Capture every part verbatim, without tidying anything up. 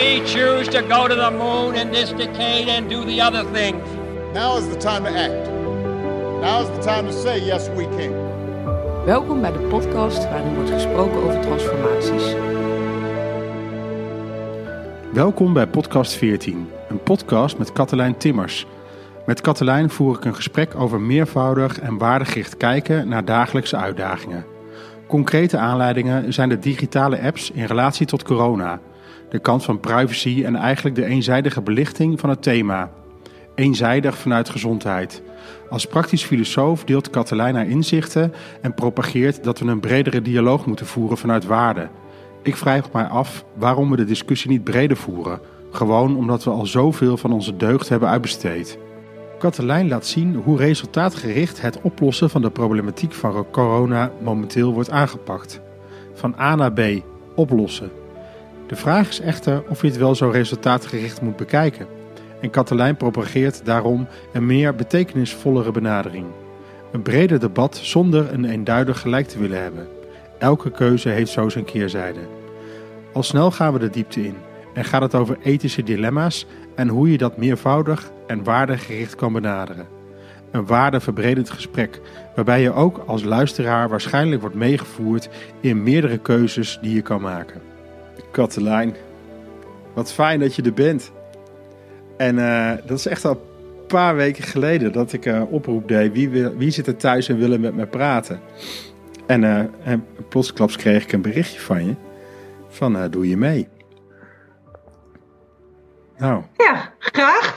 We choose to go to the moon in this decade and do the other thing. Now is the time to act. Now is the time to say yes we can. Welkom bij de podcast waarin wordt gesproken over transformaties. Welkom bij podcast veertien, een podcast met Katelijn Timmers. Met Katelijn voer ik een gesprek over meervoudig en waardegericht kijken naar dagelijkse uitdagingen. Concrete aanleidingen zijn de digitale apps in relatie tot corona, de kant van privacy en eigenlijk de eenzijdige belichting van het thema. Eenzijdig vanuit gezondheid. Als praktisch filosoof deelt Katelijn haar inzichten en propageert dat we een bredere dialoog moeten voeren vanuit waarde. Ik vraag mij af waarom we de discussie niet breder voeren, gewoon omdat we al zoveel van onze deugd hebben uitbesteed. Katelijn laat zien hoe resultaatgericht het oplossen van de problematiek van corona momenteel wordt aangepakt. Van A naar B, oplossen. De vraag is echter of je het wel zo resultaatgericht moet bekijken. En Katelijn propageert daarom een meer betekenisvollere benadering. Een breder debat zonder een eenduidig gelijk te willen hebben. Elke keuze heeft zo zijn keerzijde. Al snel gaan we de diepte in en gaat het over ethische dilemma's en hoe je dat meervoudig en waardegericht kan benaderen. Een waardeverbredend gesprek waarbij je ook als luisteraar waarschijnlijk wordt meegevoerd in meerdere keuzes die je kan maken. Katelijn, wat fijn dat je er bent. En uh, dat is echt al een paar weken geleden dat ik uh, oproep deed. Wie, wil, wie zit er thuis en willen met me praten? En, uh, en plotsklaps kreeg ik een berichtje van je. Van uh, doe je mee? Nou. Ja, graag.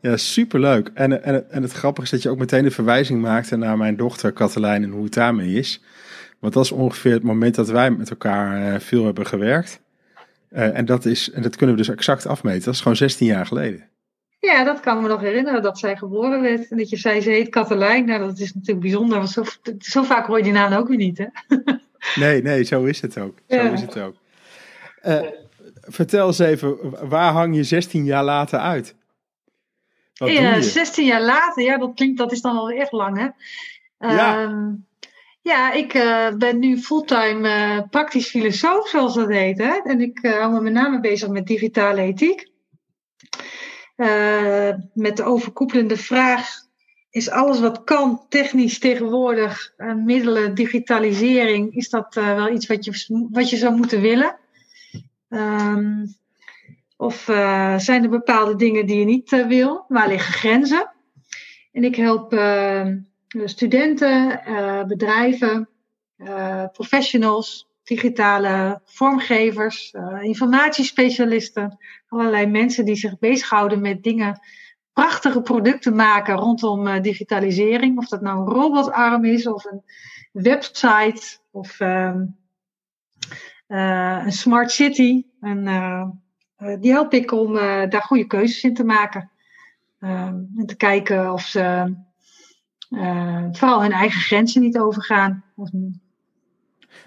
Ja, superleuk. En, en, en het grappige is dat je ook meteen de verwijzing maakte naar mijn dochter Katelijn en hoe het daarmee is. Want dat is ongeveer het moment dat wij met elkaar uh, veel hebben gewerkt. Uh, en, dat is, en dat kunnen we dus exact afmeten. Dat is gewoon zestien jaar geleden. Ja, dat kan me nog herinneren dat zij geboren werd. En dat je zei, ze heet Katelijn. Nou, dat is natuurlijk bijzonder. Want zo, zo vaak hoor je die naam ook weer niet, hè? Nee, nee, zo is het ook. Zo ja. is het ook. Uh, vertel eens even, waar hang je zestien jaar later uit? Wat ja, doe je? zestien jaar later, ja, dat klinkt, dat is dan al echt lang, hè? Uh, ja. Ja, ik uh, ben nu fulltime uh, praktisch filosoof, zoals dat heet. Hè? En ik uh, hou me met name bezig met digitale ethiek. Uh, met de overkoepelende vraag, is alles wat kan technisch tegenwoordig, uh, middelen, digitalisering, is dat uh, wel iets wat je, wat je zou moeten willen? Um, of uh, zijn er bepaalde dingen die je niet uh, wil? Waar liggen grenzen? En ik help... Uh, studenten, uh, bedrijven, uh, professionals, digitale vormgevers, uh, informatiespecialisten. Allerlei mensen die zich bezighouden met dingen, prachtige producten maken rondom uh, digitalisering. Of dat nou een robotarm is, of een website, of uh, uh, een smart city. En, uh, uh, die help ik om uh, daar goede keuzes in te maken. Uh, en te kijken of ze... Uh, vooral hun eigen grenzen niet overgaan. Nou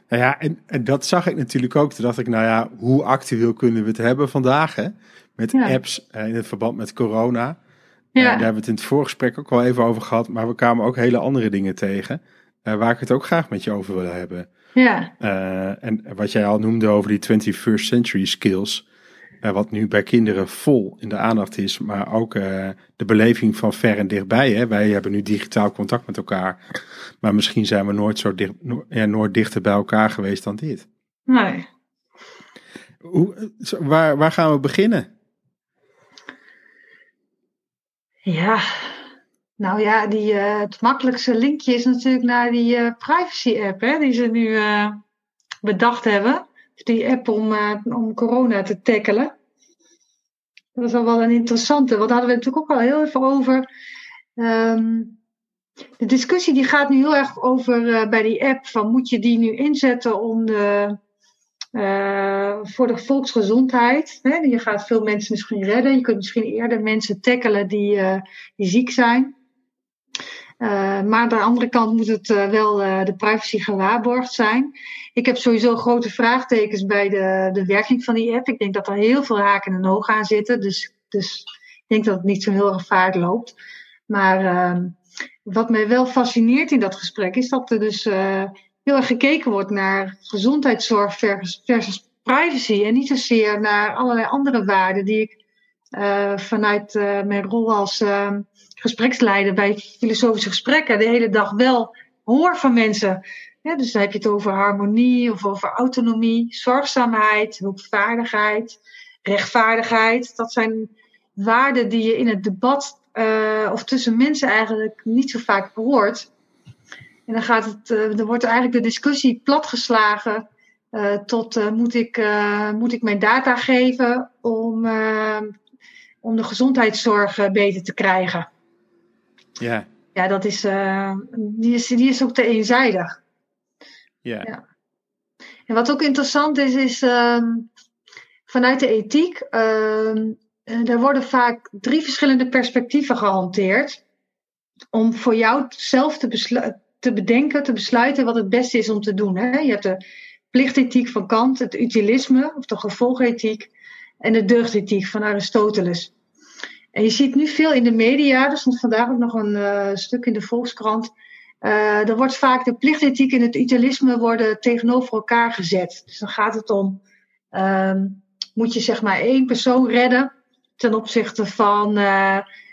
ja, en, en dat zag ik natuurlijk ook. Toen dacht ik, nou ja, hoe actueel kunnen we het hebben vandaag? Hè? Met ja. apps uh, in het verband met corona. Ja. Uh, daar hebben we het in het voorgesprek ook al even over gehad. Maar we kwamen ook hele andere dingen tegen. Uh, waar ik het ook graag met je over wil hebben. Ja. Uh, en wat jij al noemde over die twenty-first century skills. Uh, wat nu bij kinderen vol in de aandacht is, maar ook uh, de beleving van ver en dichtbij. Hè? Wij hebben nu digitaal contact met elkaar, maar misschien zijn we nooit, zo dicht, no- ja, nooit dichter bij elkaar geweest dan dit. Nee. Hoe, waar, waar gaan we beginnen? Ja, nou ja, die, uh, het makkelijkste linkje is natuurlijk naar die uh, privacy app, hè, die ze nu uh, bedacht hebben. Die app om, uh, om corona te tackelen. Dat is al wel een interessante. Want daar hadden we natuurlijk ook al heel even over. Um, de discussie die gaat nu heel erg over uh, bij die app. Van moet je die nu inzetten om de, uh, voor de volksgezondheid. Hè? Je gaat veel mensen misschien redden. Je kunt misschien eerder mensen tackelen die, uh, die ziek zijn. Uh, maar aan de andere kant moet het uh, wel uh, de privacy gewaarborgd zijn. Ik heb sowieso grote vraagtekens bij de, de werking van die app. Ik denk dat er heel veel haken en ogen aan zitten. Dus, dus ik denk dat het niet zo heel erg vaart loopt. Maar uh, wat mij wel fascineert in dat gesprek is dat er dus uh, heel erg gekeken wordt naar gezondheidszorg versus, versus privacy en niet zozeer naar allerlei andere waarden die ik uh, vanuit uh, mijn rol als uh, gespreksleider bij filosofische gesprekken de hele dag wel hoor van mensen. Ja, dus dan heb je het over harmonie of over autonomie, zorgzaamheid, hulpvaardigheid, rechtvaardigheid. Dat zijn waarden die je in het debat uh, of tussen mensen eigenlijk niet zo vaak hoort. En dan, gaat het, uh, dan wordt eigenlijk de discussie platgeslagen uh, tot uh, moet, ik, uh, moet ik mijn data geven om, uh, om de gezondheidszorg uh, beter te krijgen. Ja. Ja, dat is, uh, die is, die is ook te eenzijdig. Ja. Ja. En wat ook interessant is, is uh, vanuit de ethiek, uh, daar worden vaak drie verschillende perspectieven gehanteerd. Om voor jou zelf te, beslu- te bedenken, te besluiten wat het beste is om te doen. Hè? Je hebt de plichtethiek van Kant, het utilisme of de gevolgethiek en de deugdethiek van Aristoteles. En je ziet nu veel in de media, er stond vandaag ook nog een uh, stuk in de Volkskrant. Uh, er wordt vaak de plichtethiek en het utilisme worden tegenover elkaar gezet. Dus dan gaat het om, um, moet je zeg maar één persoon redden ten opzichte van uh,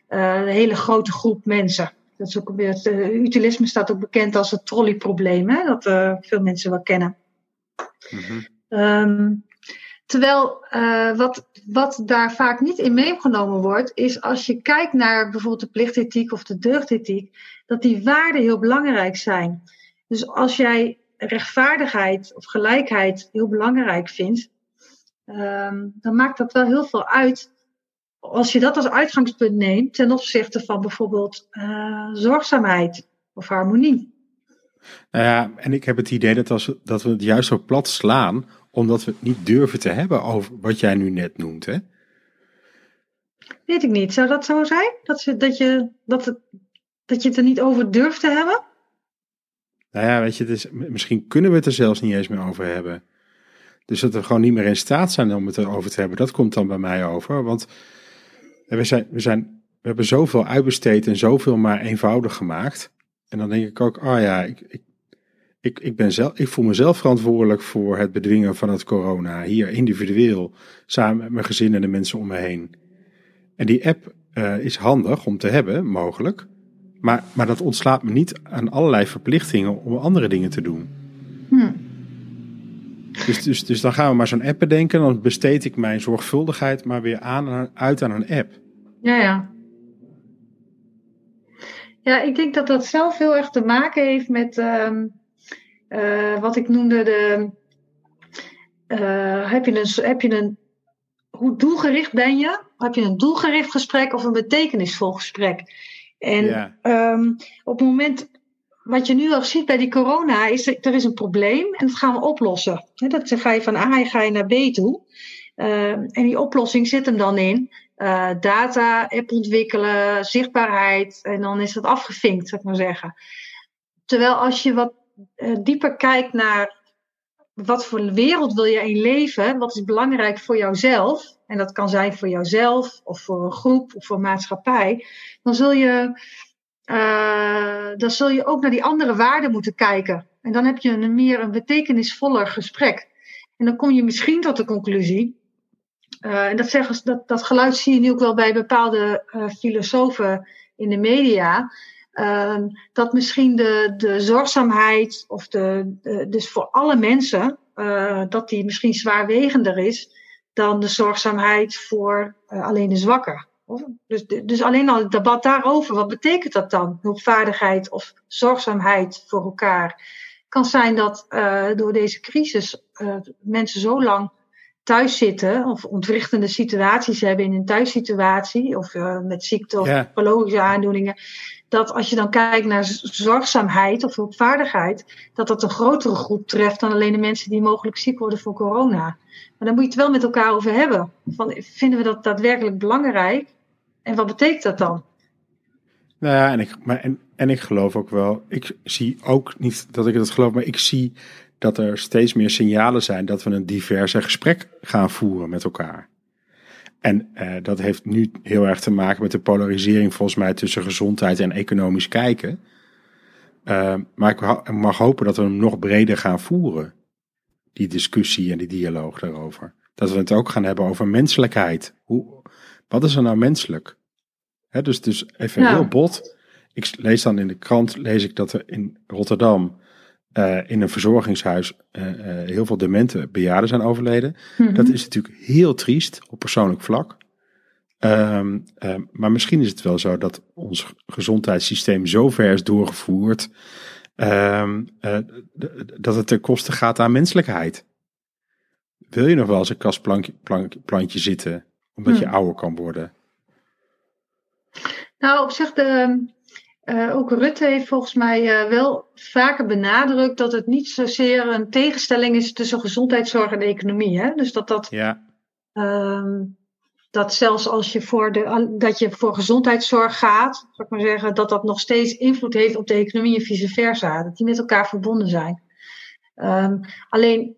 uh, een hele grote groep mensen. Dat is ook, het uh, utilisme staat ook bekend als het trolleyprobleem, hè, dat uh, veel mensen wel kennen. Mm-hmm. Um, Terwijl uh, wat, wat daar vaak niet in meegenomen wordt, is als je kijkt naar bijvoorbeeld de plichtethiek of de deugdethiek, dat die waarden heel belangrijk zijn. Dus als jij rechtvaardigheid of gelijkheid heel belangrijk vindt, um, dan maakt dat wel heel veel uit. Als je dat als uitgangspunt neemt ten opzichte van bijvoorbeeld uh, zorgzaamheid of harmonie. Nou ja, en ik heb het idee dat, als, dat we het juist zo plat slaan, omdat we het niet durven te hebben over wat jij nu net noemt, hè? Weet ik niet. Zou dat zo zijn? Dat, ze, dat, je, dat, het, dat je het er niet over durft te hebben? Nou ja, weet je, het is, misschien kunnen we het er zelfs niet eens meer over hebben. Dus dat we gewoon niet meer in staat zijn om het erover te hebben, dat komt dan bij mij over. Want we, zijn, we, zijn, we hebben zoveel uitbesteed en zoveel maar eenvoudig gemaakt. En dan denk ik ook, ah oh ja, ik... ik Ik, ik, ben zelf, ik voel mezelf verantwoordelijk voor het bedwingen van het corona. Hier individueel, samen met mijn gezin en de mensen om me heen. En die app uh, is handig om te hebben, mogelijk. Maar, maar dat ontslaat me niet aan allerlei verplichtingen om andere dingen te doen. Hmm. Dus, dus, dus dan gaan we maar zo'n app bedenken. Dan besteed ik mijn zorgvuldigheid maar weer aan, uit aan een app. Ja, ja. Ja, ik denk dat dat zelf heel erg te maken heeft met... Um... Uh, wat ik noemde, de, uh, heb je een, heb je een, hoe doelgericht ben je? Heb je een doelgericht gesprek of een betekenisvol gesprek? En ja. um, op het moment, wat je nu al ziet bij die corona, is er, er is een probleem en dat gaan we oplossen. He, dat ga je van A ga je naar B toe. Uh, en die oplossing zit hem dan in uh, data, app ontwikkelen, zichtbaarheid. En dan is dat afgevinkt, zou ik maar zeggen. Terwijl als je wat dieper kijkt naar wat voor wereld wil je in leven, wat is belangrijk voor jouzelf, en dat kan zijn voor jouzelf of voor een groep of voor maatschappij, dan zul je, uh, dan zul je ook naar die andere waarden moeten kijken. En dan heb je een meer een betekenisvoller gesprek. En dan kom je misschien tot de conclusie, uh, en dat, zeggen, dat, dat geluid zie je nu ook wel bij bepaalde uh, filosofen in de media. Uh, dat misschien de, de zorgzaamheid, of de, de, dus voor alle mensen, uh, dat die misschien zwaarwegender is dan de zorgzaamheid voor uh, alleen de zwakken. Dus, dus alleen al het debat daarover, wat betekent dat dan? Hulpvaardigheid of zorgzaamheid voor elkaar. Het kan zijn dat uh, door deze crisis uh, mensen zo lang thuis zitten, of ontwrichtende situaties hebben in een thuissituatie, of uh, met ziekte of yeah. psychologische aandoeningen, dat als je dan kijkt naar zorgzaamheid of hulpvaardigheid, dat dat een grotere groep treft dan alleen de mensen die mogelijk ziek worden voor corona. Maar dan moet je het wel met elkaar over hebben. Van, vinden we dat daadwerkelijk belangrijk? En wat betekent dat dan? Nou ja, en ik, maar en, en ik geloof ook wel, ik zie ook niet dat ik het geloof, maar ik zie dat er steeds meer signalen zijn dat we een diverser gesprek gaan voeren met elkaar. En eh, dat heeft nu heel erg te maken met de polarisering volgens mij tussen gezondheid en economisch kijken. Uh, maar ik mag hopen dat we hem nog breder gaan voeren. die discussie en die dialoog daarover. Dat we het ook gaan hebben over menselijkheid. Hoe, wat is er nou menselijk? He, dus, dus even nou. heel bot. Ik lees dan in de krant lees ik dat er in Rotterdam uh, in een verzorgingshuis uh, uh, heel veel demente bejaarden zijn overleden. Mm-hmm. Dat is natuurlijk heel triest op persoonlijk vlak. Um, um, maar misschien is het wel zo dat ons gezondheidssysteem zo ver is doorgevoerd um, uh, d- dat het ten koste gaat aan menselijkheid. Wil je nog wel als een kastplantje plank, plantje zitten, omdat hmm. je ouder kan worden? Nou, op zich, de, uh, ook Rutte heeft volgens mij uh, wel vaker benadrukt dat het niet zozeer een tegenstelling is tussen gezondheidszorg en de economie. Hè? Dus dat dat... Ja. Um, Dat zelfs als je voor, de, dat je voor gezondheidszorg gaat, zou ik maar zeggen, dat dat nog steeds invloed heeft op de economie en vice versa. Dat die met elkaar verbonden zijn. Um, alleen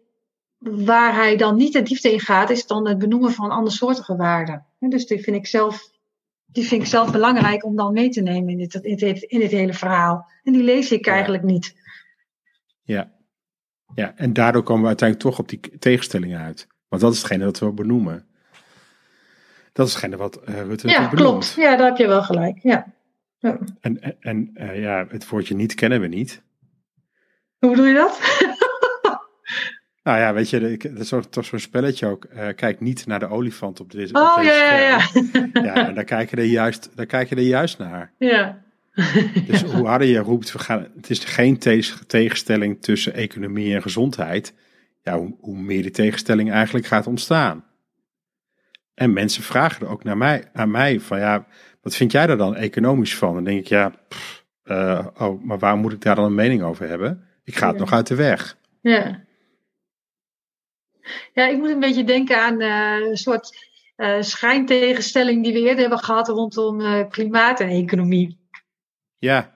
waar hij dan niet de diepte in gaat, is dan het benoemen van andersoortige waarden. Dus die vind ik zelf, die vind ik zelf belangrijk om dan mee te nemen in dit, in dit, in dit hele verhaal. En die lees ik ja. eigenlijk niet. Ja. ja, en daardoor komen we uiteindelijk toch op die tegenstellingen uit. Want dat is hetgene dat we benoemen. Dat is geen wat uh, Rutte Ja, klopt. Ja, daar heb je wel gelijk. Ja. Ja. En, en uh, ja, het woordje niet kennen we niet. Hoe bedoel je dat? Nou ja, weet je, dat is toch zo'n spelletje ook. Uh, kijk niet naar de olifant op deze Oh, op deze ja, ja, scherm. ja. Ja, daar kijk je er juist, daar kijk je er juist naar. Ja. Dus ja. hoe harder je roept, we gaan, het is geen te- tegenstelling tussen economie en gezondheid. Ja, hoe, hoe meer die tegenstelling eigenlijk gaat ontstaan. En mensen vragen er ook naar mij, aan mij van ja, wat vind jij daar dan economisch van? En dan denk ik ja, pff, uh, oh, maar waarom moet ik daar dan een mening over hebben? Ik ga het ja. nog uit de weg. Ja, ja ik moet een beetje denken aan uh, een soort uh, schijntegenstelling die we eerder hebben gehad rondom uh, klimaat en economie. Ja.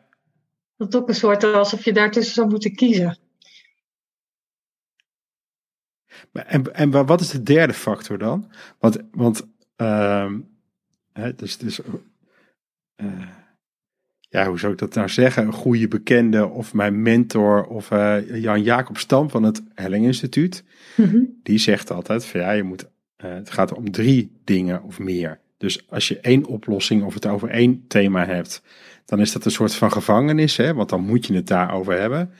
Dat is ook een soort alsof je daartussen zou moeten kiezen. En, en wat is de derde factor dan? Want, want uh, het is, het is, uh, ja, hoe zou ik dat nou zeggen? Een goede bekende of mijn mentor of uh, Jan Jacob Stam van het Helling Instituut. Mm-hmm. Die zegt altijd van ja, je moet, uh, het gaat om drie dingen of meer. Dus als je één oplossing of het over één thema hebt, dan is dat een soort van gevangenis, hè? Want dan moet je het daarover hebben.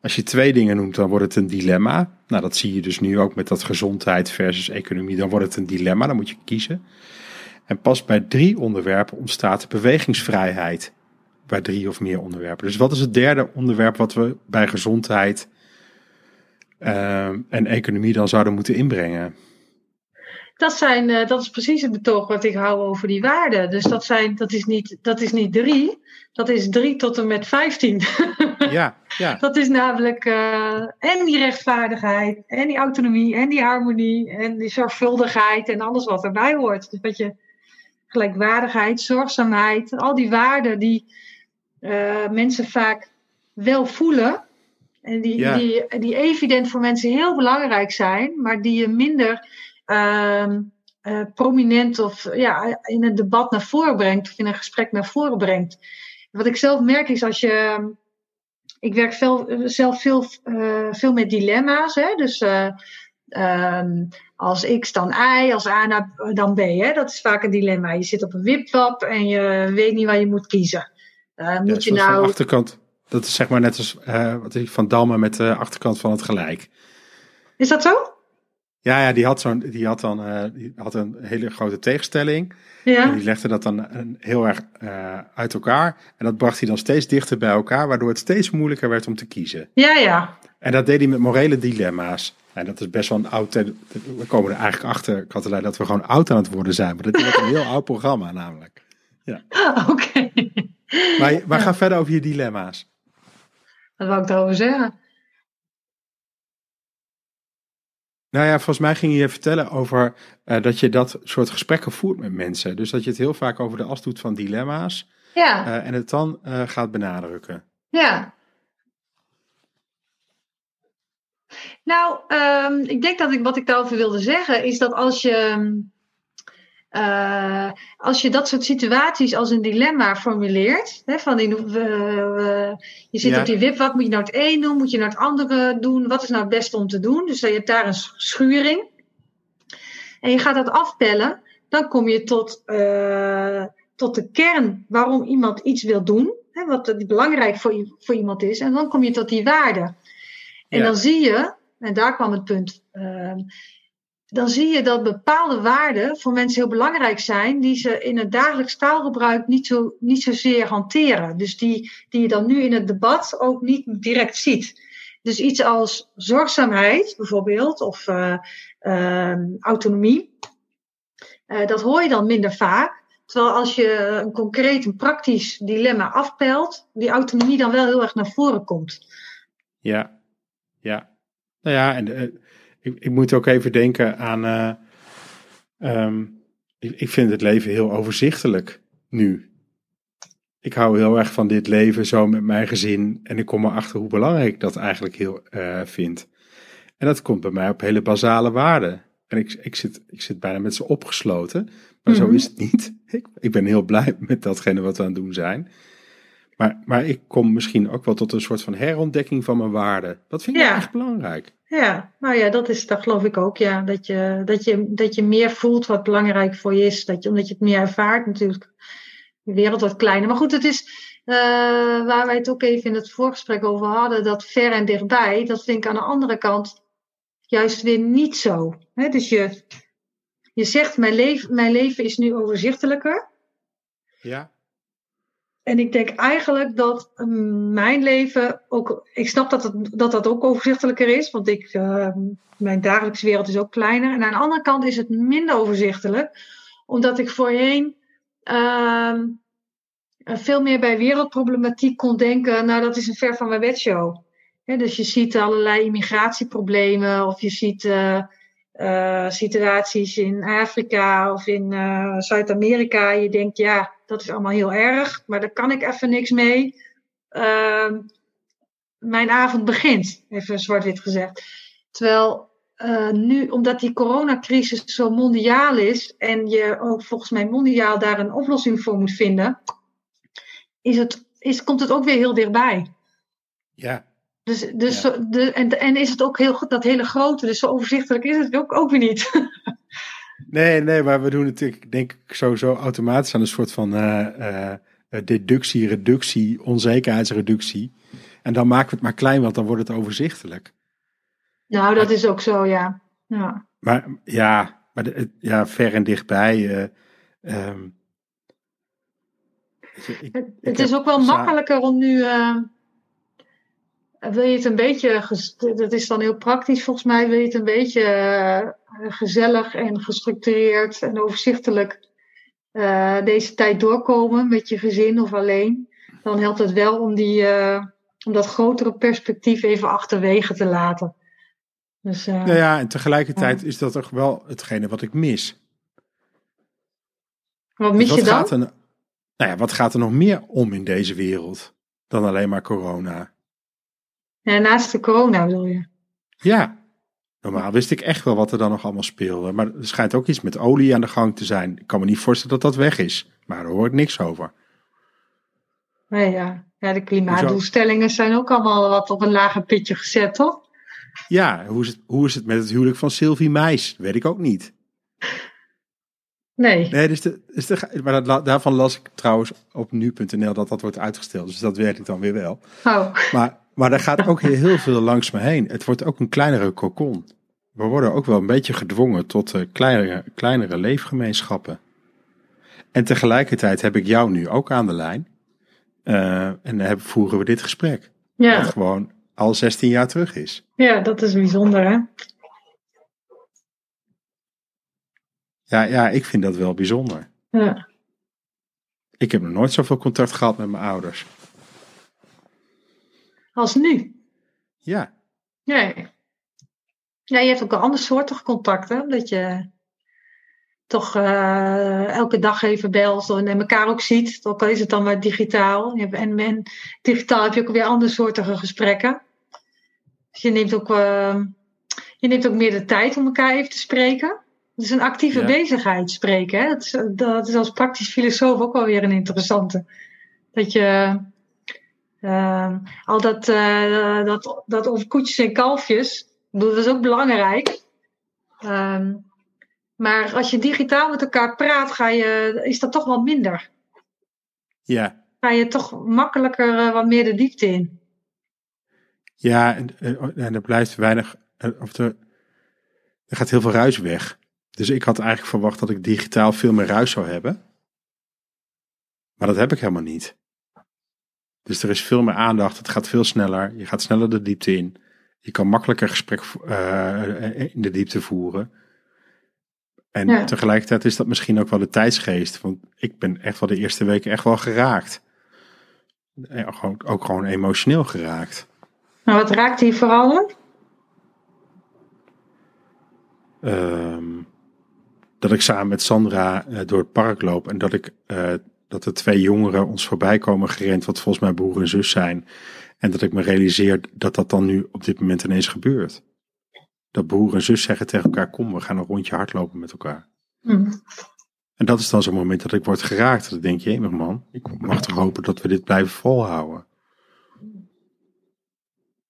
Als je twee dingen noemt, dan wordt het een dilemma. Nou, dat zie je dus nu ook met dat gezondheid versus economie. Dan wordt het een dilemma, dan moet je kiezen. En pas bij drie onderwerpen ontstaat bewegingsvrijheid. Bij drie of meer onderwerpen. Dus wat is het derde onderwerp wat we bij gezondheid uh, en economie dan zouden moeten inbrengen? Dat, zijn, uh, dat is precies het betoog wat ik hou over die waarden. Dus dat, zijn, dat, is niet, dat is niet drie, dat is drie tot en met vijftien. Ja, ja. Dat is namelijk uh, en die rechtvaardigheid, en die autonomie, en die harmonie, en die zorgvuldigheid, en alles wat erbij hoort. Dus dat je gelijkwaardigheid, zorgzaamheid, al die waarden die uh, mensen vaak wel voelen. En die, ja. die, die evident voor mensen heel belangrijk zijn, maar die je minder Uh, uh, prominent of ja, in een debat naar voren brengt of in een gesprek naar voren brengt. Wat ik zelf merk is als je ik werk veel, zelf veel, uh, veel met dilemma's, hè? Dus uh, um, als X dan Y, als A naar, dan B, hè? Dat is vaak een dilemma. Je zit op een wipwap en je weet niet waar je moet kiezen. Uh, ja, moet je nou de achterkant, dat is zeg maar net als uh, wat ik Van Dalma met de achterkant van het gelijk. Is dat zo? Ja, ja, die had zo'n, die had dan, uh, die had een hele grote tegenstelling. Ja. En die legde dat dan een, heel erg uh, uit elkaar. En dat bracht hij dan steeds dichter bij elkaar, waardoor het steeds moeilijker werd om te kiezen. Ja, ja. En dat deed hij met morele dilemma's. En dat is best wel een oud. We komen er eigenlijk achter, Katelijn, dat we gewoon oud aan het worden zijn. Maar dat is een heel oud programma, namelijk. Ja. Oké. Okay. Maar, maar ga ja. verder over je dilemma's. Wat wou ik daarover zeggen? Nou ja, volgens mij ging je vertellen over uh, dat je dat soort gesprekken voert met mensen. Dus dat je het heel vaak over de as doet van dilemma's. Ja. Uh, en het dan uh, gaat benadrukken. Ja. Nou, um, ik denk dat ik wat ik daarover wilde zeggen is dat als je Uh, als je dat soort situaties als een dilemma formuleert, hè, van die, uh, uh, je zit ja. op die wip, wat moet je nou het een doen, moet je nou het andere doen, wat is nou het beste om te doen? Dus je hebt daar een schuring en je gaat dat afpellen, dan kom je tot, uh, tot de kern waarom iemand iets wil doen, hè, wat belangrijk voor, voor iemand is, en dan kom je tot die waarde. En ja. dan zie je, en daar kwam het punt, uh, dan zie je dat bepaalde waarden voor mensen heel belangrijk zijn, die ze in het dagelijks taalgebruik niet, zo, niet zozeer hanteren. Dus die, die je dan nu in het debat ook niet direct ziet. Dus iets als zorgzaamheid bijvoorbeeld, of uh, uh, autonomie, uh, dat hoor je dan minder vaak. Terwijl als je een concreet, een praktisch dilemma afpelt, die autonomie dan wel heel erg naar voren komt. Ja, ja. Nou ja, en... Uh... Ik, ik moet ook even denken aan... Uh, um, ik, ik vind het leven heel overzichtelijk nu. Ik hou heel erg van dit leven zo met mijn gezin. En ik kom erachter hoe belangrijk ik dat eigenlijk heel uh, vind. En dat komt bij mij op hele basale waarden. En ik, ik, zit, ik zit bijna met ze opgesloten. Maar mm-hmm. zo is het niet. Ik, ik ben heel blij met datgene wat we aan het doen zijn. Maar, maar ik kom misschien ook wel tot een soort van herontdekking van mijn waarden. Dat vind ik ja. echt belangrijk. Ja, nou ja, dat is, dat geloof ik ook, ja. Dat je, dat je, dat je meer voelt wat belangrijk voor je is. Dat je, omdat je het meer ervaart natuurlijk. De wereld wat kleiner. Maar goed, het is uh, waar wij het ook even in het voorgesprek over hadden. Dat ver en dichtbij, dat vind ik aan de andere kant juist weer niet zo. He, dus je, je zegt, mijn leven, mijn leven is nu overzichtelijker. Ja. En ik denk eigenlijk dat mijn leven ook... Ik snap dat het, dat, dat ook overzichtelijker is. Want ik, uh, mijn dagelijkse wereld is ook kleiner. En aan de andere kant is het minder overzichtelijk. Omdat ik voorheen uh, veel meer bij wereldproblematiek kon denken. Nou, dat is een ver van mijn bedshow. Ja, dus je ziet allerlei immigratieproblemen. Of je ziet uh, uh, situaties in Afrika of in uh, Zuid-Amerika. Je denkt, ja... Dat is allemaal heel erg, maar daar kan ik even niks mee. Uh, mijn avond begint, even zwart-wit gezegd. Terwijl uh, nu, omdat die coronacrisis zo mondiaal is... en je ook volgens mij mondiaal daar een oplossing voor moet vinden... Is het, is, komt het ook weer heel dichtbij. Ja. Dus, dus ja. Zo, de, en, en is het ook heel goed, dat hele grote, dus zo overzichtelijk is het ook, ook weer niet... Nee, nee, maar we doen natuurlijk, denk ik, sowieso automatisch aan een soort van uh, uh, deductie, reductie, onzekerheidsreductie. En dan maken we het maar klein, want dan wordt het overzichtelijk. Nou, dat maar, is ook zo, ja. Ja, maar, ja, maar de, ja, ver en dichtbij. Uh, um, ik, ik, het het is ook wel za- makkelijker om nu... Uh, wil je het een beetje, dat is dan heel praktisch volgens mij, wil je het een beetje uh, gezellig en gestructureerd en overzichtelijk uh, deze tijd doorkomen met je gezin of alleen, dan helpt het wel om, die, uh, om dat grotere perspectief even achterwege te laten. Dus, uh, nou ja, en tegelijkertijd uh, is dat toch wel hetgene wat ik mis. Wat mis dus wat je dan? Gaat er, nou ja, wat gaat er nog meer om in deze wereld dan alleen maar corona? Ja, naast de corona bedoel je? Ja, normaal wist ik echt wel wat er dan nog allemaal speelde. Maar er schijnt ook iets met olie aan de gang te zijn. Ik kan me niet voorstellen dat dat weg is. Maar daar hoor ik niks over. Nee, ja. Ja, de klimaatdoelstellingen zijn ook allemaal wat op een lager pitje gezet, toch? Ja, hoe is het, hoe is het met het huwelijk van Sylvie Meis? Weet ik ook niet. Nee. Nee, dus de, dus de, maar dat, daarvan las ik trouwens op nu punt n l dat dat wordt uitgesteld. Dus dat werkt dan weer wel. Oh. Maar... Maar daar gaat ook heel veel langs me heen. Het wordt ook een kleinere cocon. We worden ook wel een beetje gedwongen tot uh, kleinere, kleinere leefgemeenschappen. En tegelijkertijd heb ik jou nu ook aan de lijn. Uh, en dan voeren we dit gesprek. Ja. Dat gewoon al zestien jaar terug is. Ja, dat is bijzonder, hè? Ja, ja, ik vind dat wel bijzonder. Ja. Ik heb nog nooit zoveel contact gehad met mijn ouders. Als nu. Ja. Nee. Ja, je hebt ook een ander soortig contact, hè? Dat je toch uh, elke dag even belt en elkaar ook ziet. Ook al is het dan maar digitaal. Je hebt, en, en digitaal heb je ook weer andere soortige gesprekken. Dus je neemt ook, uh, je neemt ook meer de tijd om elkaar even te spreken. Het is een actieve ja. bezigheid, spreken. Hè? Dat, is, dat is als praktisch filosoof ook wel weer een interessante. Dat je uh, al dat, uh, dat, dat over koetjes en kalfjes, dat is ook belangrijk. Um, maar als je digitaal met elkaar praat, ga je, is dat toch wat minder. Ja. Ga je toch makkelijker uh, wat meer de diepte in. Ja, en, en er blijft weinig... Of er, er gaat heel veel ruis weg. Dus ik had eigenlijk verwacht dat ik digitaal veel meer ruis zou hebben. Maar dat heb ik helemaal niet. Dus er is veel meer aandacht. Het gaat veel sneller. Je gaat sneller de diepte in. Je kan makkelijker gesprek uh, in de diepte voeren. En ja. tegelijkertijd is dat misschien ook wel de tijdsgeest. Want ik ben echt wel de eerste weken echt wel geraakt. Ook gewoon emotioneel geraakt. Maar wat raakt hier vooral dan? Um, dat ik samen met Sandra uh, door het park loop en dat ik uh, dat er twee jongeren ons voorbij komen gerend, wat volgens mij broer en zus zijn, en dat ik me realiseer dat dat dan nu op dit moment ineens gebeurt. Dat broer en zus zeggen tegen elkaar: kom, we gaan een rondje hardlopen met elkaar. Mm. En dat is dan zo'n moment dat ik word geraakt. Dat ik denk: jemig man, ik mag toch hopen dat we dit blijven volhouden.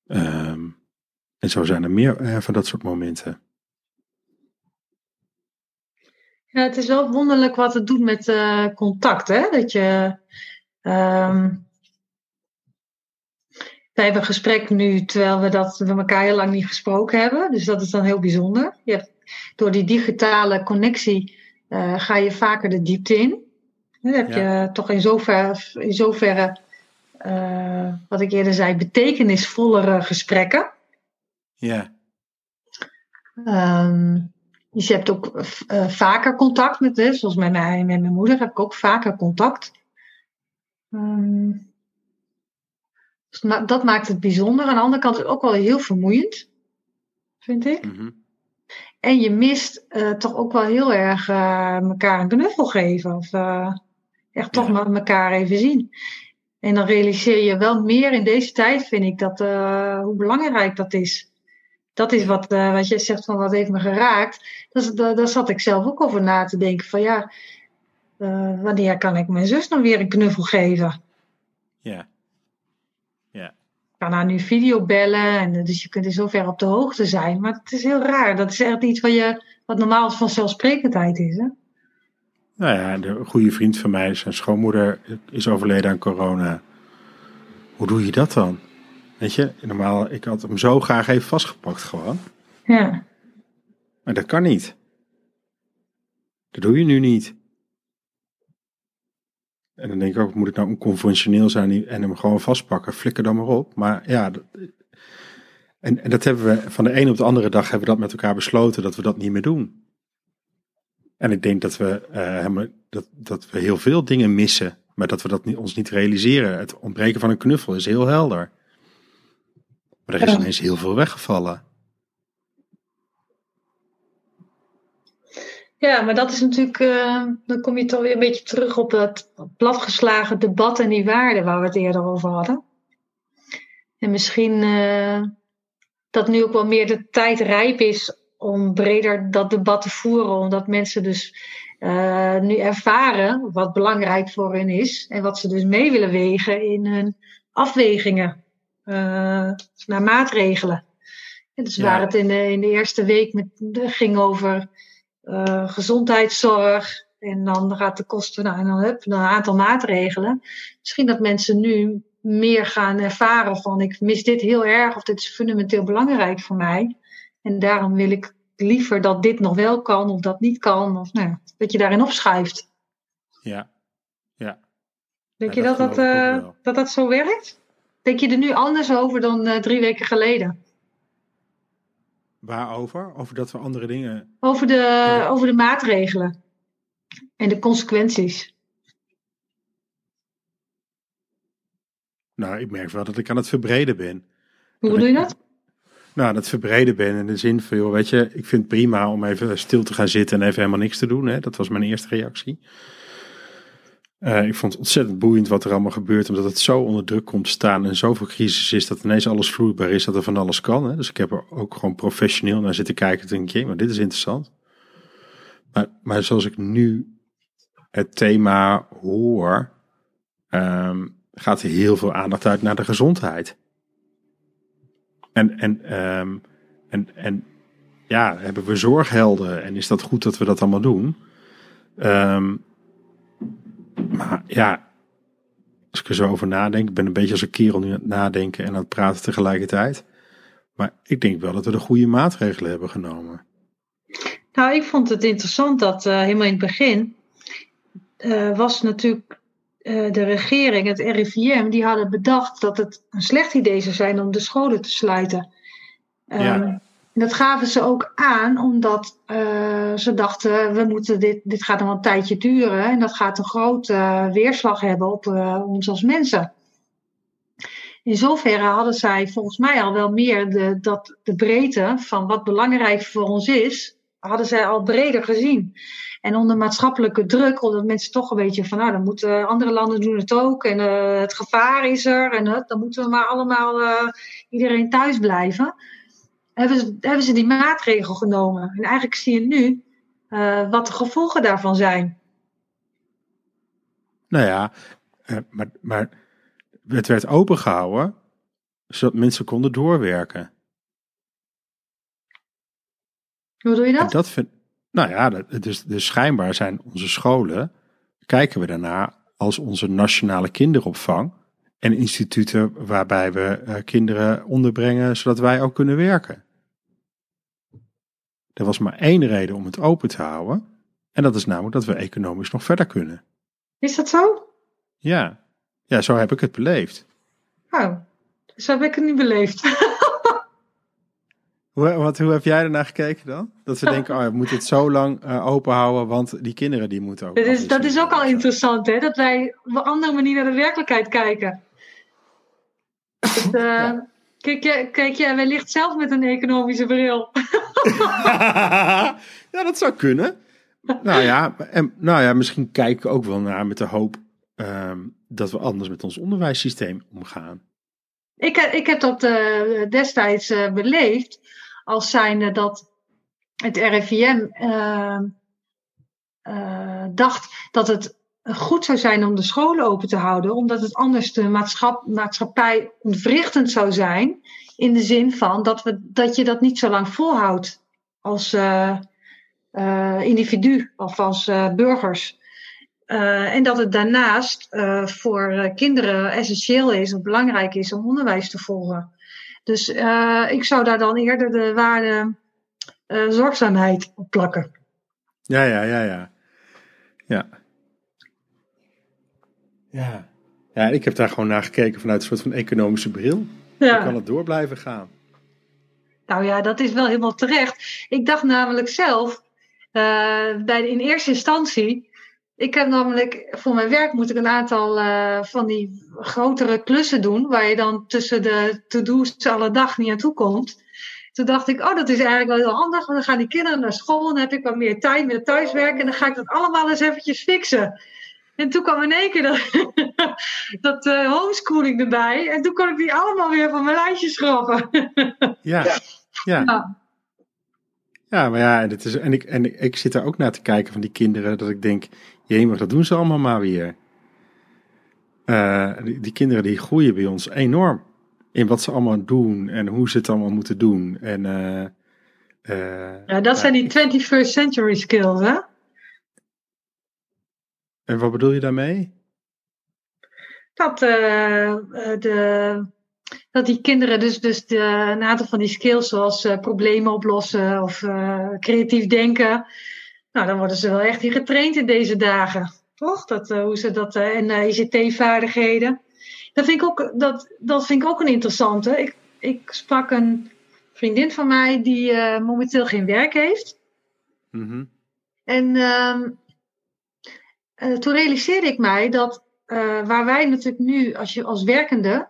Um, en zo zijn er meer uh, van dat soort momenten. Ja, het is wel wonderlijk wat het doet met uh, contact, hè? Dat je um, wij hebben een gesprek nu, terwijl we dat we elkaar heel lang niet gesproken hebben. Dus dat is dan heel bijzonder. Je hebt, door die digitale connectie uh, ga je vaker de diepte in. Dan heb je ja. toch in zoverre, in zoverre uh, wat ik eerder zei, betekenisvollere gesprekken. Ja. Um, Dus je hebt ook uh, vaker contact met, hè, zoals met mij en met mijn moeder heb ik ook vaker contact. Um, dus ma- dat maakt het bijzonder. Aan de andere kant is het ook wel heel vermoeiend, vind ik. Mm-hmm. En je mist uh, toch ook wel heel erg uh, elkaar een knuffel geven. Of uh, echt toch ja. maar elkaar even zien. En dan realiseer je wel meer in deze tijd, vind ik, dat, uh, hoe belangrijk dat is. Dat is wat, uh, wat jij zegt van wat heeft me geraakt. Dus, da, daar zat ik zelf ook over na te denken. Van ja, uh, wanneer kan ik mijn zus nog weer een knuffel geven? Ja. ja. Ik kan haar nu videobellen. En, dus je kunt in zoverre op de hoogte zijn. Maar het is heel raar. Dat is echt iets wat, je, wat normaal als vanzelfsprekendheid is. Hè? Nou ja, een goede vriend van mij, zijn schoonmoeder, is overleden aan corona. Hoe doe je dat dan? Weet je, normaal, ik had hem zo graag even vastgepakt gewoon. Ja. Maar dat kan niet. Dat doe je nu niet. En dan denk ik ook, moet ik nou onconventioneel zijn en hem gewoon vastpakken? Flikker dan maar op. Maar ja, dat, en, en dat hebben we van de ene op de andere dag hebben we dat met elkaar besloten, dat we dat niet meer doen. En ik denk dat we, uh, dat, dat we heel veel dingen missen, maar dat we dat niet, ons niet realiseren. Het ontbreken van een knuffel is heel helder. Maar er is ineens heel veel weggevallen. Ja, maar dat is natuurlijk... Uh, dan kom je toch weer een beetje terug op dat platgeslagen debat en die waarden waar we het eerder over hadden. En misschien uh, dat nu ook wel meer de tijd rijp is om breder dat debat te voeren. Omdat mensen dus uh, nu ervaren wat belangrijk voor hen is. En wat ze dus mee willen wegen in hun afwegingen. Uh, naar maatregelen. En dus ja. waar het in de, in de eerste week met, ging over uh, gezondheidszorg. En dan gaat de kosten, nou, en dan heb je een aantal maatregelen. Misschien dat mensen nu meer gaan ervaren van ik mis dit heel erg. Of dit is fundamenteel belangrijk voor mij. En daarom wil ik liever dat dit nog wel kan of dat niet kan. Of nou, dat je daarin opschuift. Ja. ja. Denk ja, je dat dat, dat, uh, dat dat zo werkt? Denk je er nu anders over dan uh, drie weken geleden? Waarover? Over dat we andere dingen... Over de, over de maatregelen. En de consequenties. Nou, ik merk wel dat ik aan het verbreden ben. Hoe bedoel je dat? Nou, dat verbreden ben in de zin van... joh, weet je, ik vind het prima om even stil te gaan zitten... en even helemaal niks te doen. Hè? Dat was mijn eerste reactie. Uh, ik vond het ontzettend boeiend wat er allemaal gebeurt, omdat het zo onder druk komt te staan en zoveel crisis is dat ineens alles vloeibaar is, dat er van alles kan. Hè? Dus ik heb er ook gewoon professioneel naar zitten kijken en denk ik, maar dit is interessant. Maar, maar zoals ik nu het thema hoor, um, gaat er heel veel aandacht uit naar de gezondheid. En, en, um, en, en ja, hebben we zorghelden en is dat goed dat we dat allemaal doen? Um, maar ja, als ik er zo over nadenk, ik ben een beetje als een kerel nu aan het nadenken en aan het praten tegelijkertijd. Maar ik denk wel dat we de goede maatregelen hebben genomen. Nou, ik vond het interessant dat uh, helemaal in het begin uh, was natuurlijk uh, de regering, het R I V M, die hadden bedacht dat het een slecht idee zou zijn om de scholen te sluiten. Um, ja. Dat gaven ze ook aan, omdat uh, ze dachten, we moeten dit, dit gaat nog een tijdje duren en dat gaat een grote uh, weerslag hebben op uh, ons als mensen. In zoverre hadden zij volgens mij al wel meer de, dat, de breedte van wat belangrijk voor ons is, hadden zij al breder gezien. En onder maatschappelijke druk, omdat mensen toch een beetje van, nou, dan moeten andere landen doen het ook en uh, het gevaar is er en uh, dan moeten we maar allemaal uh, iedereen thuis blijven. Hebben ze, hebben ze die maatregel genomen. En eigenlijk zie je nu uh, wat de gevolgen daarvan zijn. Nou ja, maar, maar het werd opengehouden zodat mensen konden doorwerken. Hoe doe je dat? En dat vind, nou ja, dus, dus schijnbaar zijn onze scholen, kijken we daarna als onze nationale kinderopvang. En instituten waarbij we uh, kinderen onderbrengen, zodat wij ook kunnen werken. Er was maar één reden om het open te houden. En dat is namelijk dat we economisch nog verder kunnen. Is dat zo? Ja, ja, zo heb ik het beleefd. Oh, zo heb ik het niet beleefd. hoe, wat, hoe heb jij ernaar gekeken dan? Dat ze denken, oh, we moeten het zo lang uh, open houden, want die kinderen die moeten ook. Dat is, dat is ook al interessant, hè? Dat wij op een andere manier naar de werkelijkheid kijken. Dus, uh, ja. Kijk jij kijk, ja, wellicht zelf met een economische bril. Ja, dat zou kunnen. Nou ja, en, nou ja, misschien kijk ik ook wel naar met de hoop um, dat we anders met ons onderwijssysteem omgaan. Ik, ik heb dat uh, destijds uh, beleefd als zijnde dat het R I V M uh, uh, dacht dat het goed zou zijn om de scholen open te houden, omdat het anders de maatschap, maatschappij ontwrichtend zou zijn, in de zin van dat, we, dat je dat niet zo lang volhoudt als uh, uh, individu of als uh, burgers. Uh, en dat het daarnaast uh, voor uh, kinderen essentieel is of belangrijk is om onderwijs te volgen. Dus uh, ik zou daar dan eerder de waarde uh, zorgzaamheid op plakken. Ja, ja, ja, ja. Ja. Ja. Ja, ik heb daar gewoon naar gekeken vanuit een soort van economische bril. Ja. Dan kan het door blijven gaan. Nou ja, dat is wel helemaal terecht. Ik dacht namelijk zelf, uh, bij, in eerste instantie, ik heb namelijk, voor mijn werk moet ik een aantal uh, van die grotere klussen doen, waar je dan tussen de to-do's alle dag niet aan toe komt. Toen dacht ik, oh, dat is eigenlijk wel heel handig, want dan gaan die kinderen naar school en dan heb ik wat meer tijd met thuiswerken en dan ga ik dat allemaal eens eventjes fixen. En toen kwam in één keer dat, dat uh, homeschooling erbij. En toen kon ik die allemaal weer van mijn lijstje schrappen. Ja, ja. Ja, ja, maar ja, dit is, en, ik, en ik, ik zit daar ook naar te kijken van die kinderen. Dat ik denk, jemig, dat doen ze allemaal maar weer. Uh, die, die kinderen die groeien bij ons enorm. In wat ze allemaal doen en hoe ze het allemaal moeten doen. En, uh, uh, ja, dat zijn die twenty-first century skills, hè? En wat bedoel je daarmee? Dat, uh, de, dat die kinderen dus, dus de, een aantal van die skills zoals uh, problemen oplossen of uh, creatief denken. Nou, dan worden ze wel echt hier getraind in deze dagen. Toch? Dat, uh, hoe ze dat, uh, en uh, I C T-vaardigheden. Dat vind ik ook, dat, dat vind ik ook een interessante. Ik, ik sprak een vriendin van mij die uh, momenteel geen werk heeft. Mm-hmm. En Uh, Uh, toen realiseerde ik mij dat uh, waar wij natuurlijk nu als, je, als werkende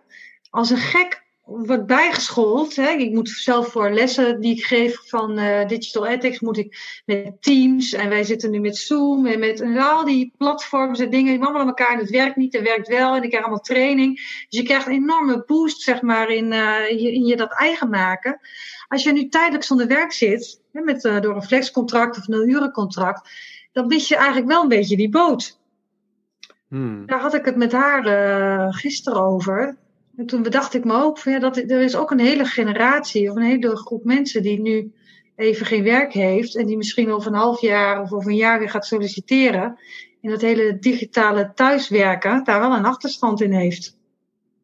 als een gek wordt bijgeschoold. Hè, ik moet zelf voor lessen die ik geef van uh, Digital Ethics moet ik met Teams. En wij zitten nu met Zoom en met en al die platforms en dingen. Die allemaal aan elkaar en het werkt niet en werkt wel. En ik krijg allemaal training. Dus je krijgt een enorme boost zeg maar in, uh, in, je, in je dat eigen maken. Als je nu tijdelijk zonder werk zit, hè, met, uh, door een flexcontract of een urencontract, dan mis je eigenlijk wel een beetje die boot. Hmm. Daar had ik het met haar uh, gisteren over. En toen bedacht ik me ook, ja, dat er is ook een hele generatie of een hele groep mensen die nu even geen werk heeft en die misschien over een half jaar of over een jaar weer gaat solliciteren en dat hele digitale thuiswerken daar wel een achterstand in heeft.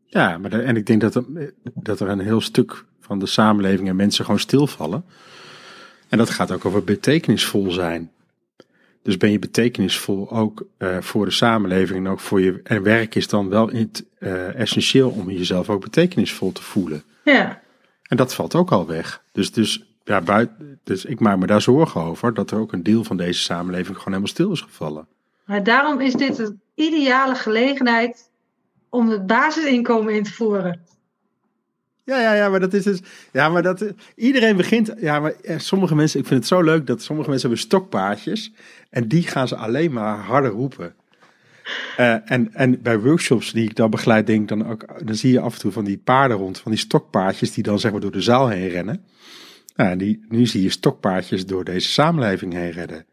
Ja, maar de, en ik denk dat er, dat er een heel stuk van de samenleving en mensen gewoon stilvallen. En dat gaat ook over betekenisvol zijn. Dus ben je betekenisvol ook uh, voor de samenleving en ook voor je... En werk is dan wel in t, uh, essentieel om jezelf ook betekenisvol te voelen. Ja. En dat valt ook al weg. Dus, dus, ja, buiten, dus ik maak me daar zorgen over dat er ook een deel van deze samenleving gewoon helemaal stil is gevallen. Maar daarom is dit een ideale gelegenheid om het basisinkomen in te voeren. Ja, ja, ja, maar dat is dus... Ja, maar dat... Iedereen begint... Ja, maar sommige mensen... Ik vind het zo leuk dat sommige mensen hebben stokpaardjes. En die gaan ze alleen maar harder roepen. Uh, en, en bij workshops die ik dan begeleid, denk dan ook... Dan zie je af en toe van die paarden rond. Van die stokpaardjes die dan zeg maar door de zaal heen rennen. Nou, en die, nu zie je stokpaardjes door deze samenleving heen rennen.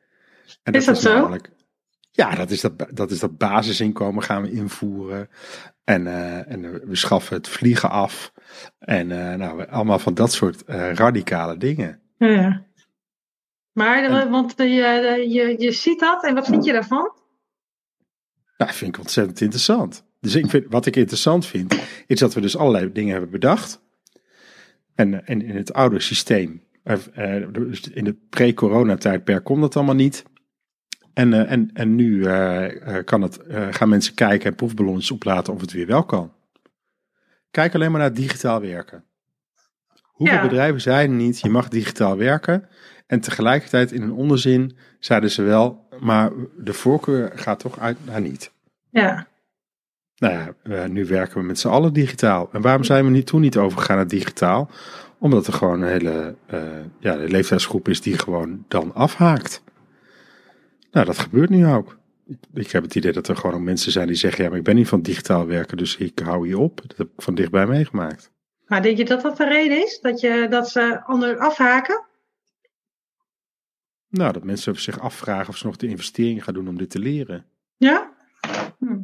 En is dat, dat is zo? Namelijk, ja, dat is dat, dat is dat basisinkomen gaan we invoeren. En, uh, en we schaffen het vliegen af. En uh, nou, allemaal van dat soort uh, radicale dingen. Ja. Maar, en, want je, je, je ziet dat en wat vind je daarvan? Nou, vind ik ontzettend interessant. Dus ik vind, wat ik interessant vind, is dat we dus allerlei dingen hebben bedacht. En, en in het oude systeem, uh, in de pre-coronatijdperk kon dat allemaal niet. En, uh, en, en nu uh, kan het, uh, gaan mensen kijken en proefballons oplaten of het weer wel kan. Kijk alleen maar naar digitaal werken. Hoeveel ja. bedrijven zeiden niet, je mag digitaal werken. En tegelijkertijd in een onderzin zeiden ze wel, maar de voorkeur gaat toch uit naar niet. Ja. Nou ja, uh, nu werken we met z'n allen digitaal. En waarom zijn we niet, toen niet overgegaan naar digitaal? Omdat er gewoon een hele uh, ja, de leeftijdsgroep is die gewoon dan afhaakt. Nou, dat gebeurt nu ook. Ik heb het idee dat er gewoon ook mensen zijn die zeggen... ja, maar ik ben niet van digitaal werken, dus ik hou hier op. Dat heb ik van dichtbij meegemaakt. Maar denk je dat dat de reden is? Dat, je, dat ze anders afhaken? Nou, dat mensen zich afvragen of ze nog de investering gaan doen om dit te leren. Ja? Hm.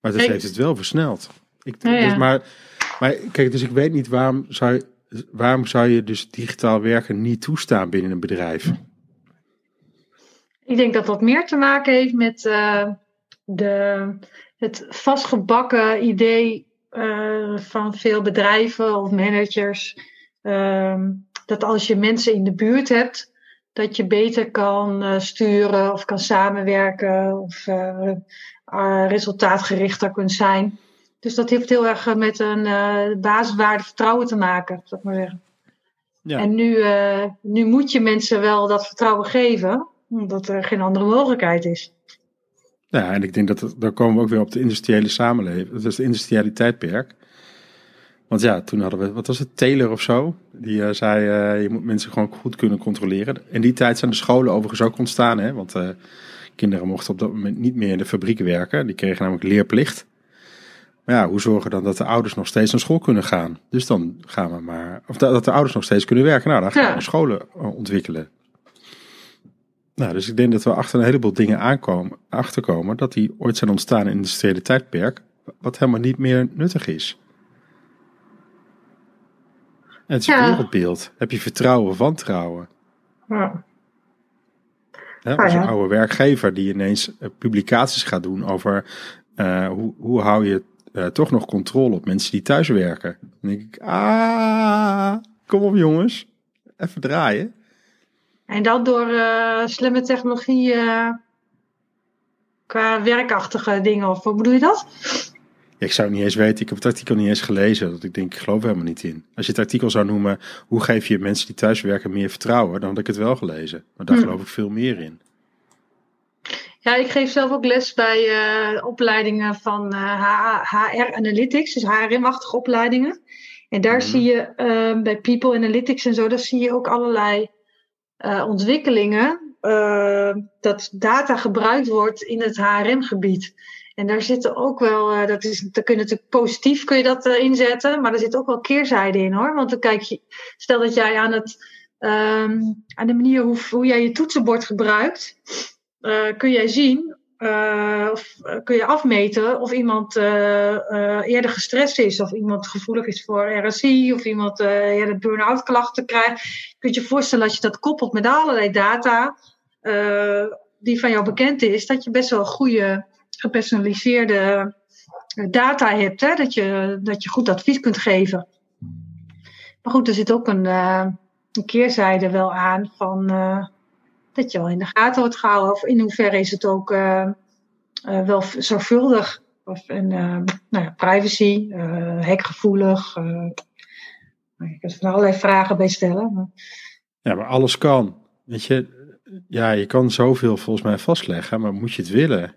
Maar dat heeft het wel versneld. Ik, ja, ja. Dus maar, maar kijk, dus ik weet niet waarom zou je, waarom zou je dus digitaal werken niet toestaan binnen een bedrijf? Ik denk dat dat meer te maken heeft met uh, de, het vastgebakken idee uh, van veel bedrijven of managers. Uh, dat als je mensen in de buurt hebt, dat je beter kan uh, sturen of kan samenwerken. Of uh, uh, resultaatgerichter kunt zijn. Dus dat heeft heel erg met een uh, basiswaarde vertrouwen te maken, zou ik maar zeggen. Ja. En nu, uh, nu moet je mensen wel dat vertrouwen geven, omdat er geen andere mogelijkheid is. Ja, en ik denk dat... daar komen we ook weer op de industriële samenleving. Dat is de industriële tijdperk. Want ja, toen hadden we... wat was het? Taylor of zo. Die uh, zei... Uh, je moet mensen gewoon goed kunnen controleren. In die tijd zijn de scholen overigens ook ontstaan. Hè? Want uh, kinderen mochten op dat moment niet meer in de fabriek werken. Die kregen namelijk leerplicht. Maar ja, hoe zorgen dan dat de ouders nog steeds naar school kunnen gaan? Dus dan gaan we maar... of dat de ouders nog steeds kunnen werken. Nou, dan gaan we ja. scholen ontwikkelen. Nou, dus ik denk dat we achter een heleboel dingen aankomen, achterkomen dat die ooit zijn ontstaan in het industriële tijdperk, wat helemaal niet meer nuttig is. En het is ja. een wereldbeeld. Heb je vertrouwen of wantrouwen? Ja. Hè, als een oude werkgever die ineens publicaties gaat doen over uh, hoe, hoe hou je uh, toch nog controle op mensen die thuis werken. Dan denk ik, ah, kom op jongens, even draaien. En dat door uh, slimme technologie uh, qua werkachtige dingen, of wat bedoel je dat? Ja, ik zou het niet eens weten, ik heb het artikel niet eens gelezen, dat ik denk, ik geloof er helemaal niet in. Als je het artikel zou noemen, hoe geef je mensen die thuis werken meer vertrouwen, dan had ik het wel gelezen. Maar daar hm. geloof ik veel meer in. Ja, ik geef zelf ook les bij uh, opleidingen van uh, H R Analytics, dus H R M-achtige opleidingen. En daar hm. zie je uh, bij People Analytics en zo, daar zie je ook allerlei... Uh, ontwikkelingen uh, dat data gebruikt wordt in het H R M-gebied. En daar zitten ook wel, uh, dat is, daar kun je natuurlijk positief kun je dat uh, inzetten, maar er zit ook wel keerzijde in hoor. Want dan kijk je, stel dat jij aan het Um, aan de manier hoe, hoe jij je toetsenbord gebruikt, uh, kun jij zien uh, of uh, kun je afmeten of iemand uh, uh, eerder gestrest is, of iemand gevoelig is voor R S I, of iemand uh, ja, de burn-out klachten krijgt. Je kunt je voorstellen dat je dat koppelt met allerlei data uh, die van jou bekend is, dat je best wel goede gepersonaliseerde data hebt, hè? Dat je, dat je goed advies kunt geven. Maar goed, er zit ook een uh, een keerzijde wel aan van uh, dat je wel in de gaten wordt gehouden. Of in hoeverre is het ook uh, uh, wel zorgvuldig. Of een uh, nou ja, privacy, uh, hekgevoelig. Uh, je kunt er allerlei vragen bij stellen. Maar... Ja, maar alles kan. Weet je, ja, je kan zoveel volgens mij vastleggen, maar moet je het willen?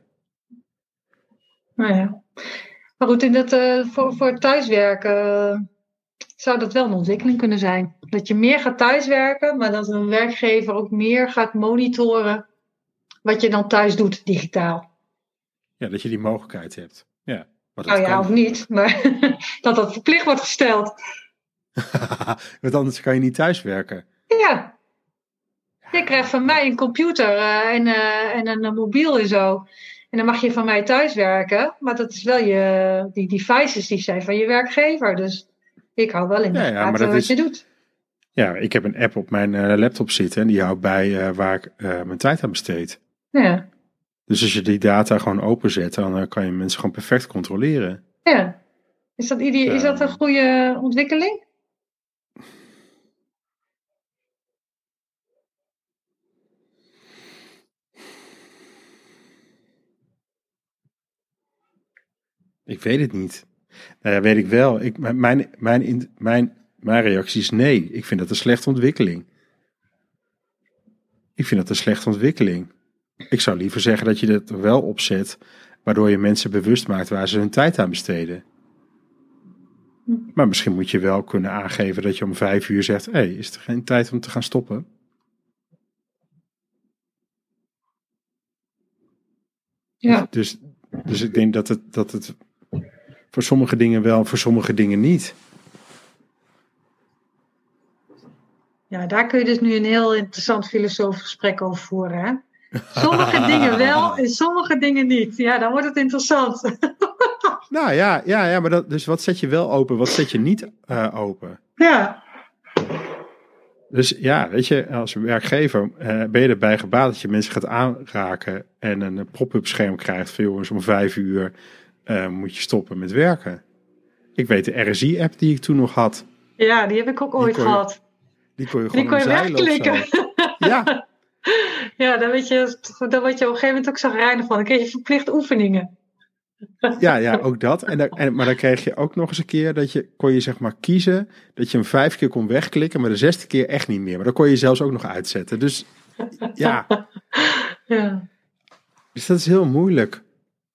Nou ja. Maar goed, in dat, uh, voor, voor thuiswerken... Uh, zou dat wel een ontwikkeling kunnen zijn. Dat je meer gaat thuiswerken, maar dat een werkgever ook meer gaat monitoren wat je dan thuis doet, digitaal. Ja, dat je die mogelijkheid hebt. Ja, maar dat nou ja, kan. Of niet, maar dat dat verplicht wordt gesteld. Want anders kan je niet thuiswerken. Ja. Je krijgt van mij een computer uh, en, uh, en een uh, mobiel en zo. En dan mag je van mij thuiswerken, maar dat is wel je, die devices die zijn van je werkgever, dus... Ik hou wel in de ja, ja, gaten wat is, je doet. Ja, ik heb een app op mijn uh, laptop zitten en die houdt bij uh, waar ik uh, mijn tijd aan besteed. Ja. Dus als je die data gewoon openzet, dan uh, kan je mensen gewoon perfect controleren. Ja. Is dat, ide- ja. Is dat een goede ontwikkeling? Ik weet het niet. Nou ja, weet ik wel. Ik, mijn, mijn, mijn, mijn reactie is nee. Ik vind dat een slechte ontwikkeling. Ik vind dat een slechte ontwikkeling. Ik zou liever zeggen dat je dat er wel opzet, waardoor je mensen bewust maakt waar ze hun tijd aan besteden. Maar misschien moet je wel kunnen aangeven dat je om vijf uur zegt, hé, hey, is er geen tijd om te gaan stoppen? Ja. Dus, dus ik denk dat het... Dat het voor sommige dingen wel, voor sommige dingen niet. Ja, daar kun je dus nu een heel interessant filosofisch gesprek over voeren. Hè? Sommige dingen wel en sommige dingen niet. Ja, dan wordt het interessant. Nou ja, ja, ja maar dat, dus wat zet je wel open, wat zet je niet uh, open? Ja. Dus ja, weet je, als werkgever uh, ben je erbij gebaat dat je mensen gaat aanraken en een pop-up scherm krijgt van jongens om vijf uur. Uh, moet je stoppen met werken. Ik weet de R S I-app die ik toen nog had. Ja, die heb ik ook ooit die je, gehad. Die kon je gewoon die kon je wegklikken. Ja. Ja, dan word je, dan word je op een gegeven moment ook chagrijnig van. Dan kreeg je verplicht oefeningen. Ja, ja, ook dat. En daar, en, maar dan kreeg je ook nog eens een keer dat je, kon je zeg maar kiezen dat je hem vijf keer kon wegklikken, maar de zesde keer echt niet meer. Maar dan kon je zelfs ook nog uitzetten. Dus ja. Ja. Dus dat is heel moeilijk.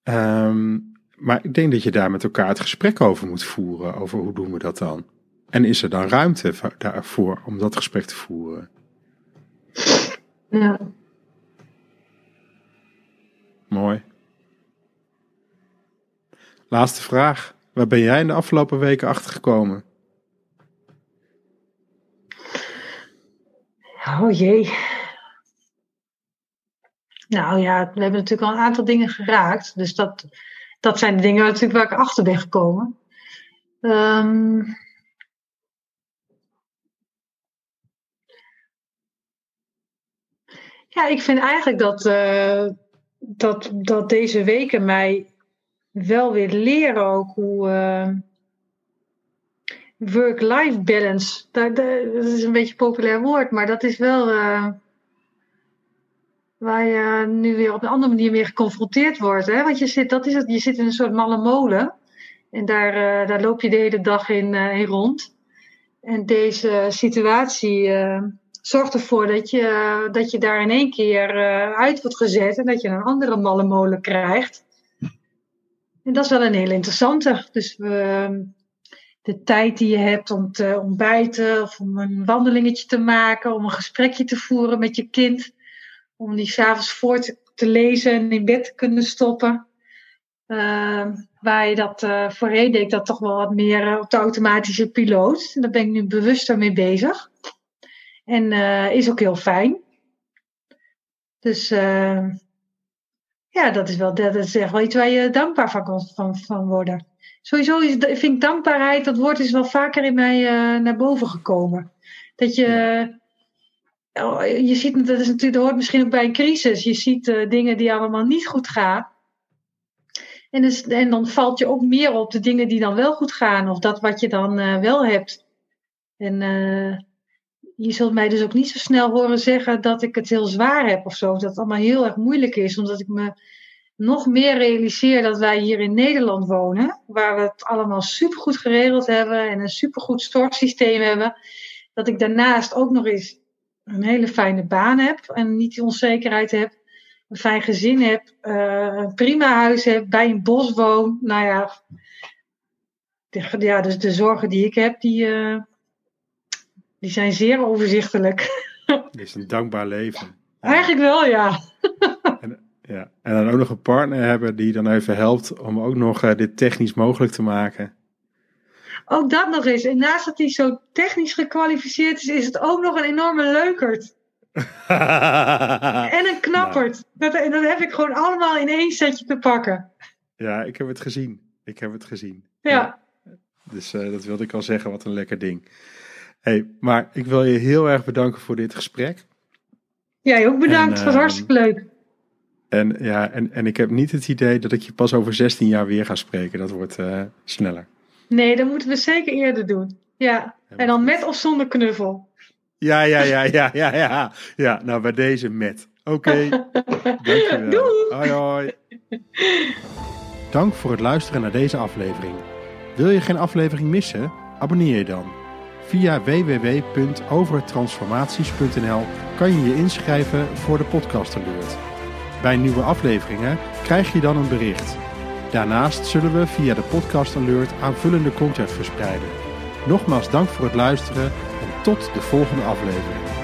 Um, Maar ik denk dat je daar met elkaar het gesprek over moet voeren. Over hoe doen we dat dan? En is er dan ruimte daarvoor om dat gesprek te voeren? Ja. Mooi. Laatste vraag. Waar ben jij in de afgelopen weken achtergekomen? Oh jee. Nou ja, we hebben natuurlijk al een aantal dingen geraakt. Dus dat... Dat zijn de dingen natuurlijk waar ik achter ben gekomen. Um, ja, ik vind eigenlijk dat, uh, dat, dat deze weken mij wel weer leren ook hoe uh, work-life balance, dat, dat is een beetje een populair woord, maar dat is wel uh, waar je nu weer op een andere manier mee geconfronteerd wordt. Hè? Want je zit, dat is het, je zit in een soort malle molen. En daar, uh, daar loop je de hele dag in, uh, in rond. En deze situatie uh, zorgt ervoor dat je, uh, dat je daar in één keer uh, uit wordt gezet. En dat je een andere malle molen krijgt. En dat is wel een heel interessante. Dus uh, de tijd die je hebt om te ontbijten. Of om een wandelingetje te maken. Om een gesprekje te voeren met je kind. Om die 's avonds voor te, te lezen en in bed te kunnen stoppen. Uh, waar je dat uh, voorheen deed, dat toch wel wat meer uh, op de automatische piloot. En daar ben ik nu bewuster mee bezig. En uh, is ook heel fijn. Dus uh, ja, dat is, wel, dat is echt wel iets waar je dankbaar van, van, van worden. Sowieso is, vind ik dankbaarheid, dat woord is wel vaker in mij uh, naar boven gekomen. Dat je... Ja. Oh, je ziet, dat, is natuurlijk, dat hoort misschien ook bij een crisis. Je ziet uh, dingen die allemaal niet goed gaan. En, dus, en dan valt je ook meer op de dingen die dan wel goed gaan. Of dat wat je dan uh, wel hebt. En uh, je zult mij dus ook niet zo snel horen zeggen dat ik het heel zwaar heb of zo. Of dat het allemaal heel erg moeilijk is. Omdat ik me nog meer realiseer dat wij hier in Nederland wonen. Waar we het allemaal supergoed geregeld hebben. En een supergoed zorgsysteem hebben. Dat ik daarnaast ook nog eens een hele fijne baan heb en niet die onzekerheid heb, een fijn gezin heb, uh, een prima huis heb, bij een bos woon. Nou ja, de, ja dus de zorgen die ik heb, die, uh, die zijn zeer overzichtelijk. Het is een dankbaar leven. Ja. Eigenlijk wel, ja. En, ja. En dan ook nog een partner hebben die dan even helpt om ook nog uh, dit technisch mogelijk te maken. Ook dat nog eens. En naast dat hij zo technisch gekwalificeerd is, is het ook nog een enorme leukert. En een knappert. Nou. Dat, dat heb ik gewoon allemaal in één setje te pakken. Ja, ik heb het gezien. Ik heb het gezien. Ja. ja. Dus uh, dat wilde ik al zeggen, wat een lekker ding. Hey, maar ik wil je heel erg bedanken voor dit gesprek. Jij ook bedankt, en, het was uh, hartstikke leuk. En, ja, en, en ik heb niet het idee dat ik je pas over zestien jaar weer ga spreken. Dat wordt uh, sneller. Nee, dat moeten we zeker eerder doen. Ja, en dan met of zonder knuffel. Ja, ja, ja, ja, ja, ja. Ja, nou bij deze met. Oké, okay. Dankjewel. Doei. Hoi, hoi. Dank voor het luisteren naar deze aflevering. Wil je geen aflevering missen? Abonneer je dan. Via w w w punt overtransformaties punt n l kan je je inschrijven voor de podcast alert. Bij nieuwe afleveringen krijg je dan een bericht. Daarnaast zullen we via de podcast alert aanvullende content verspreiden. Nogmaals dank voor het luisteren en tot de volgende aflevering.